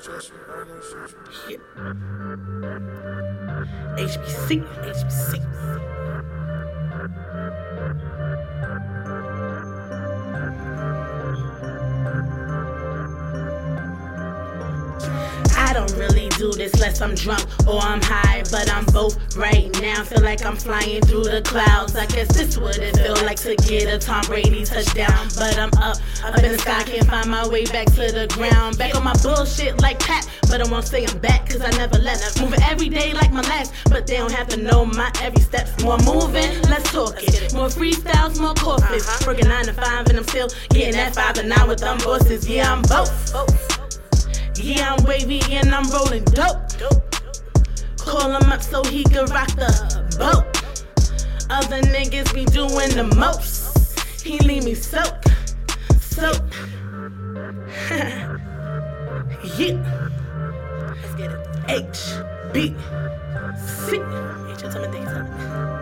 Shit. HBC. I don't really do this unless I'm drunk or I'm high, but I'm both right now. Feel like I'm flying through the clouds. I guess this what it feel like to get a Tom Brady touchdown. But I'm up in the sky, can't find my way back to the ground. Back on my bullshit like Pat, but I won't say I'm back, cause I never left. Moving every day like my last, but they don't have to know my every step. More moving, less talking, more freestyles, more corpus. Working 9 to 5 and I'm still getting that 5 and 9 with them bosses. Yeah, I'm both. Yeah, I'm wavy and I'm rolling dope. Call him up so he can rock the boat. Other niggas be doing the most. He leave me soap. Yeah. Let's get it. HBC.